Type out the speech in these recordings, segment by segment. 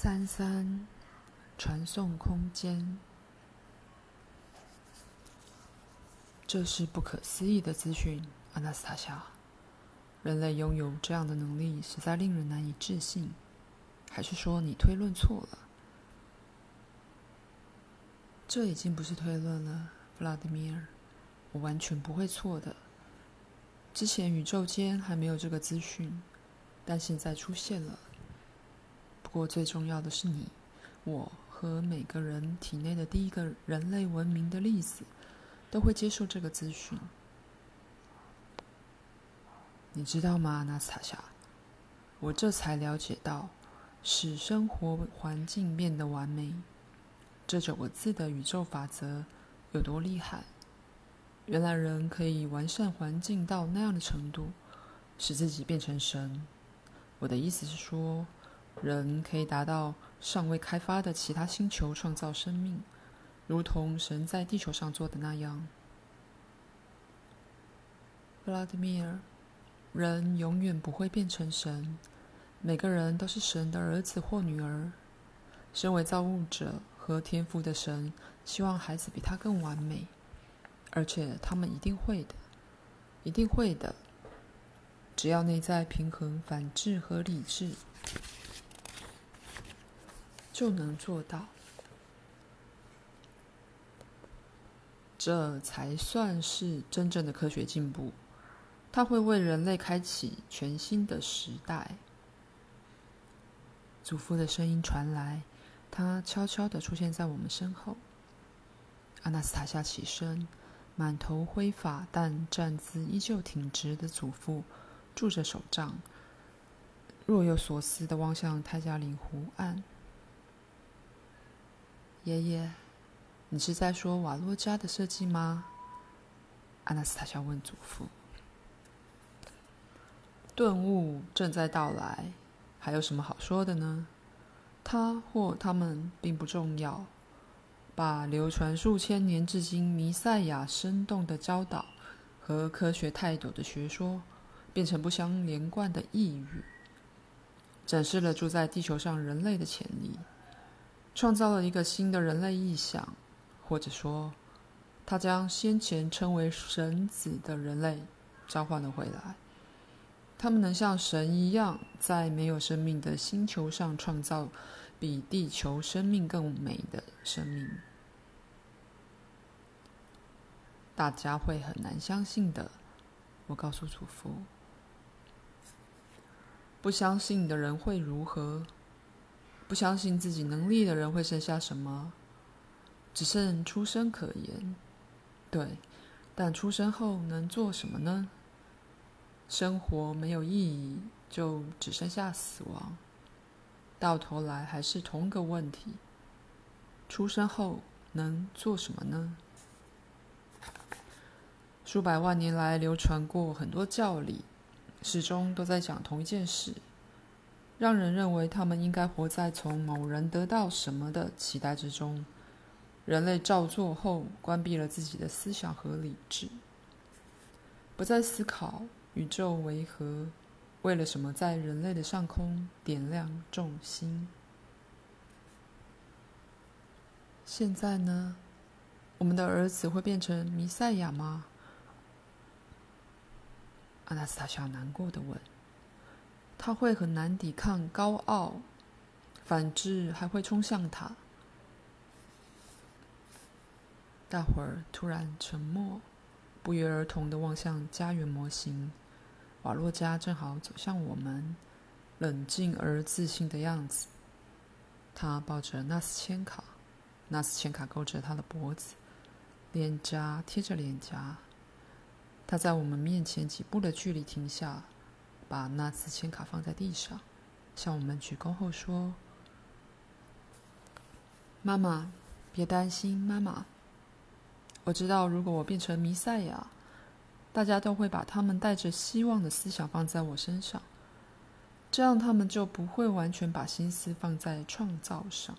33传送空间。这是不可思议的资讯，阿纳斯塔夏。人类拥有这样的能力，实在令人难以置信。还是说你推论错了？这已经不是推论了，弗拉基米尔，我完全不会错的。之前宇宙间还没有这个资讯，但现在出现了。不过最重要的是你，我和每个人体内的第一个人类文明的例子，都会接受这个资讯。你知道吗，阿纳斯塔夏？我这才了解到，使生活环境变得完美，这9个字的宇宙法则有多厉害。原来人可以完善环境到那样的程度，使自己变成神。我的意思是说，人可以达到尚未开发的其他星球创造生命，如同神在地球上做的那样。弗拉基米尔，人永远不会变成神，每个人都是神的儿子或女儿。身为造物者和天父的神，希望孩子比他更完美，而且他们一定会的，一定会的。只要内在平衡、反制和理智，就能做到。这才算是真正的科学进步，它会为人类开启全新的时代。祖父的声音传来，他悄悄地出现在我们身后。阿纳斯塔夏起身，满头灰发但站姿依旧挺直的祖父拄着手杖，若有所思地望向泰加林湖岸。爷爷，你是在说瓦洛家的设计吗？阿纳斯塔夏问祖父。顿悟正在到来，还有什么好说的呢？他或他们并不重要，把流传数千年至今弥赛亚生动的教导和科学泰斗的学说变成不相连贯的呓语，展示了住在地球上人类的潜力。创造了一个新的人类意象，或者说，他将先前称为神子的人类召唤了回来。他们能像神一样，在没有生命的星球上创造比地球生命更美的生命。大家会很难相信的，我告诉祖父。不相信的人会如何？不相信自己能力的人会剩下什么？只剩出生可言。对，但出生后能做什么呢？生活没有意义，就只剩下死亡。到头来还是同个问题：出生后能做什么呢？数百万年来流传过很多教理，始终都在讲同一件事。让人认为他们应该活在从某人得到什么的期待之中。人类照做后，关闭了自己的思想和理智，不再思考宇宙为何，为了什么在人类的上空点亮众星。现在呢，我们的儿子会变成弥赛亚吗？阿纳斯塔夏难过地问。他会很难抵抗高傲，反之还会冲向他。大伙儿突然沉默，不约而同地望向家园模型。瓦洛家正好走向我们，冷静而自信的样子。他抱着纳斯千卡，纳斯千卡勾着他的脖子，脸颊贴着脸颊。他在我们面前几步的距离停下，把纳斯千卡放在地上，向我们鞠躬后说：“妈妈，别担心，妈妈。我知道，如果我变成弥赛亚，大家都会把他们带着希望的思想放在我身上，这样他们就不会完全把心思放在创造上。”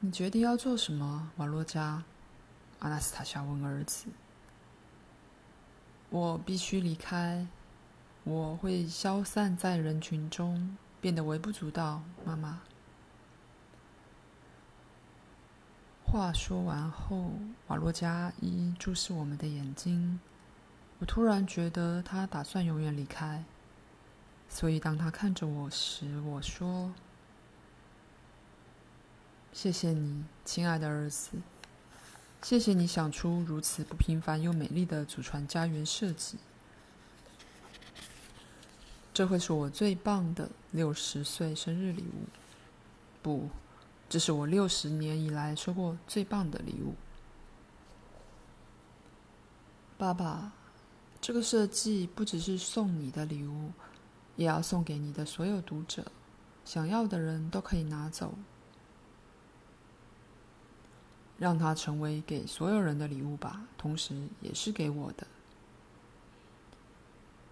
你决定要做什么，瓦洛加？阿纳斯塔夏问儿子。我必须离开，我会消散在人群中，变得微不足道，妈妈。话说完后，瓦洛加一一注视我们的眼睛。我突然觉得他打算永远离开，所以当他看着我时，我说：“谢谢你，亲爱的儿子，谢谢你想出如此不平凡又美丽的祖传家园设计。这会是我最棒的60岁生日礼物，不，这是我60年以来收过最棒的礼物。爸爸，这个设计不只是送你的礼物，也要送给你的所有读者，想要的人都可以拿走，让它成为给所有人的礼物吧，同时也是给我的。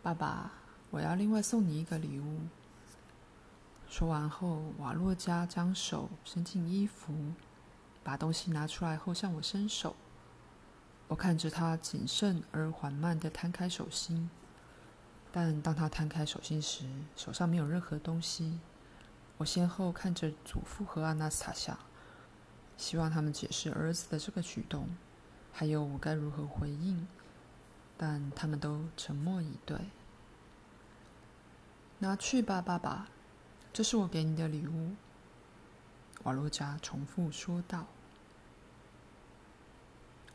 爸爸，我要另外送你一个礼物。”说完后，瓦洛加将手伸进衣服，把东西拿出来后向我伸手。我看着他谨慎而缓慢地摊开手心，但当他摊开手心时，手上没有任何东西。我先后看着祖父和阿纳斯塔夏，希望他们解释儿子的这个举动，还有我该如何回应，但他们都沉默以对。拿去吧，爸爸。这是我给你的礼物，瓦洛加重复说道。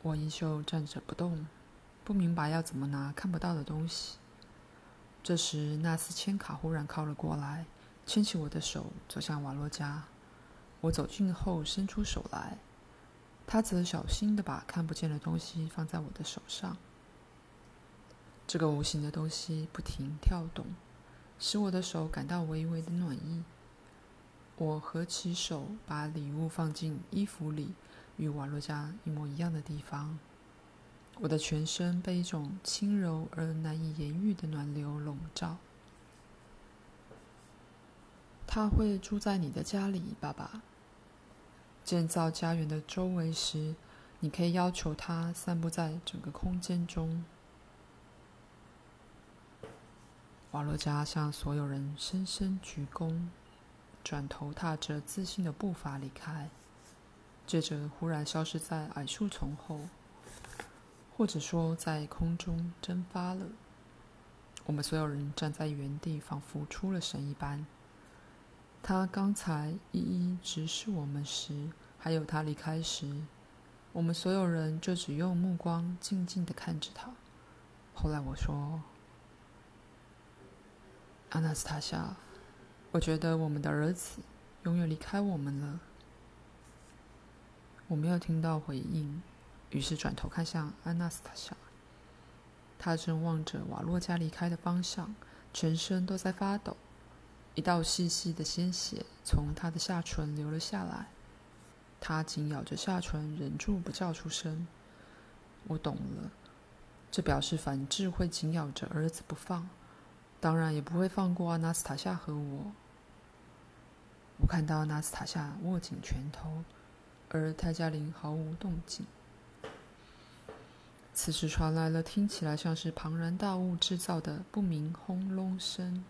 我依旧站着不动，不明白要怎么拿看不到的东西。这时，纳斯千卡忽然靠了过来，牵起我的手，走向瓦洛加。我走近后伸出手来，他则小心地把看不见的东西放在我的手上。这个无形的东西不停跳动，使我的手感到微微的暖意。我合起手，把礼物放进衣服里与瓦洛加一模一样的地方。我的全身被一种轻柔而难以言喻的暖流笼罩。他会住在你的家里，爸爸。建造家园的周围时，你可以要求他散布在整个空间中。瓦洛加向所有人深深鞠躬，转头踏着自信的步伐离开，接着忽然消失在矮树丛后，或者说在空中蒸发了。我们所有人站在原地，仿佛出了神一般。他刚才一一直视我们时，还有他离开时，我们所有人就只用目光静静地看着他。后来我说：“阿纳斯塔夏，我觉得我们的儿子永远离开我们了。”我没有听到回应，于是转头看向阿纳斯塔夏，他正望着瓦洛加离开的方向，全身都在发抖，一道细细的鲜血从他的下唇流了下来，他紧咬着下唇，忍住不叫出声。我懂了，这表示反智会紧咬着儿子不放，当然也不会放过阿纳斯塔夏和我。我看到阿纳斯塔夏握紧拳头，而泰加林毫无动静。此时传来了听起来像是庞然大物制造的不明轰隆声，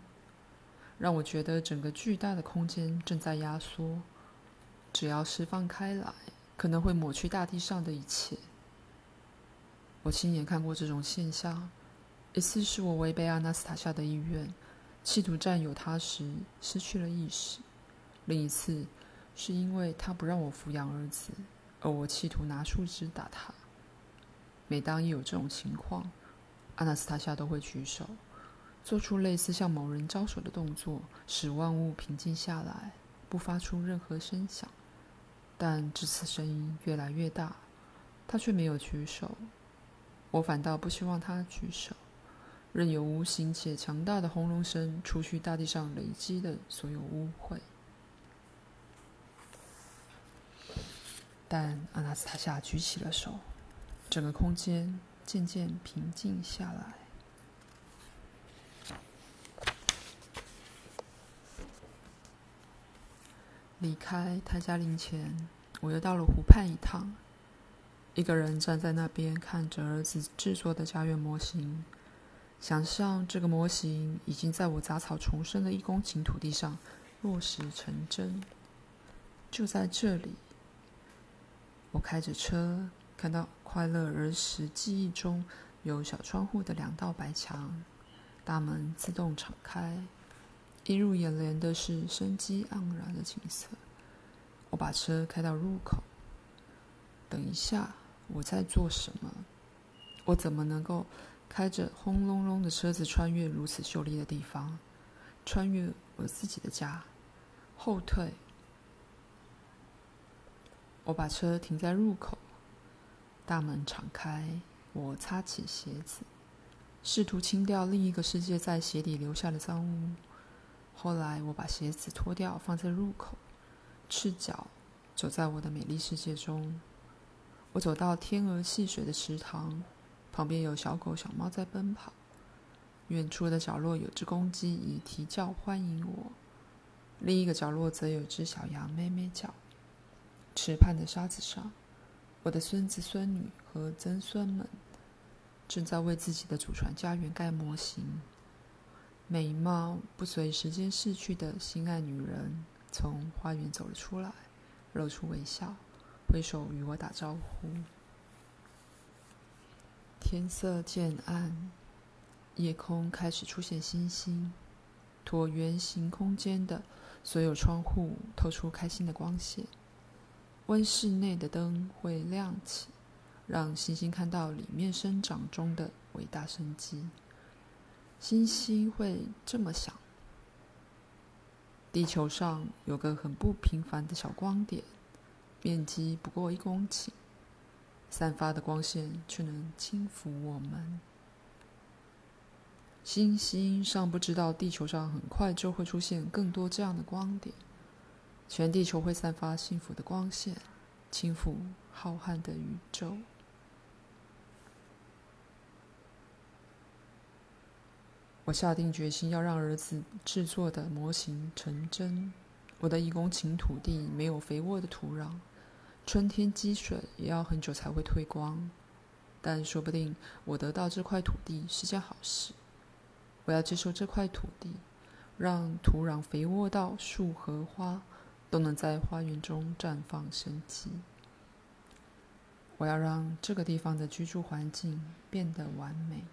让我觉得整个巨大的空间正在压缩，只要释放开来，可能会抹去大地上的一切。我亲眼看过这种现象。一次是我违背阿纳斯塔夏的意愿，企图占有她时失去了意识；另一次是因为她不让我抚养儿子，而我企图拿树枝打她。每当一有这种情况，阿纳斯塔夏都会举手，做出类似向某人招手的动作，使万物平静下来，不发出任何声响。但这次声音越来越大，她却没有举手。我反倒不希望她举手，任由无形且强大的轰隆声除去大地上累积的所有污秽。但阿纳斯塔夏举起了手，整个空间渐渐平静下来。离开泰加林前，我又到了湖畔一趟，一个人站在那边看着儿子制作的家园模型。想象这个模型已经在我杂草丛生的1公顷土地上落实成真。就在这里，我开着车，看到快乐儿时记忆中有小窗户的两道白墙，大门自动敞开，映入眼帘的是生机盎然的景色。我把车开到入口，等一下，我在做什么？我怎么能够开着轰隆隆的车子穿越如此秀丽的地方，穿越我自己的家？后退，我把车停在入口，大门敞开，我擦起鞋子，试图清掉另一个世界在鞋底留下的脏污。后来我把鞋子脱掉放在入口，赤脚走在我的美丽世界中。我走到天鹅戏水的池塘，旁边有小狗小猫在奔跑，远处的角落有只公鸡以啼叫欢迎我，另一个角落则有只小羊咩咩叫。池畔的沙子上，我的孙子孙女和曾孙们正在为自己的祖传家园盖模型。美貌不随时间逝去的心爱女人从花园走了出来，露出微笑，挥手与我打招呼。天色渐暗，夜空开始出现星星，椭圆形空间的所有窗户透出开心的光线，温室内的灯会亮起，让星星看到里面生长中的伟大生机。星星会这么想：地球上有个很不平凡的小光点，面积不过1公顷，散发的光线却能轻抚我们。星星尚不知道地球上很快就会出现更多这样的光点，全地球会散发幸福的光线，轻抚浩瀚的宇宙。我下定决心要让儿子制作的模型成真。我的1公顷土地没有肥沃的土壤，春天积水也要很久才会退光，但说不定我得到这块土地是件好事。我要接受这块土地，让土壤肥沃到树和花都能在花园中绽放生机。我要让这个地方的居住环境变得完美。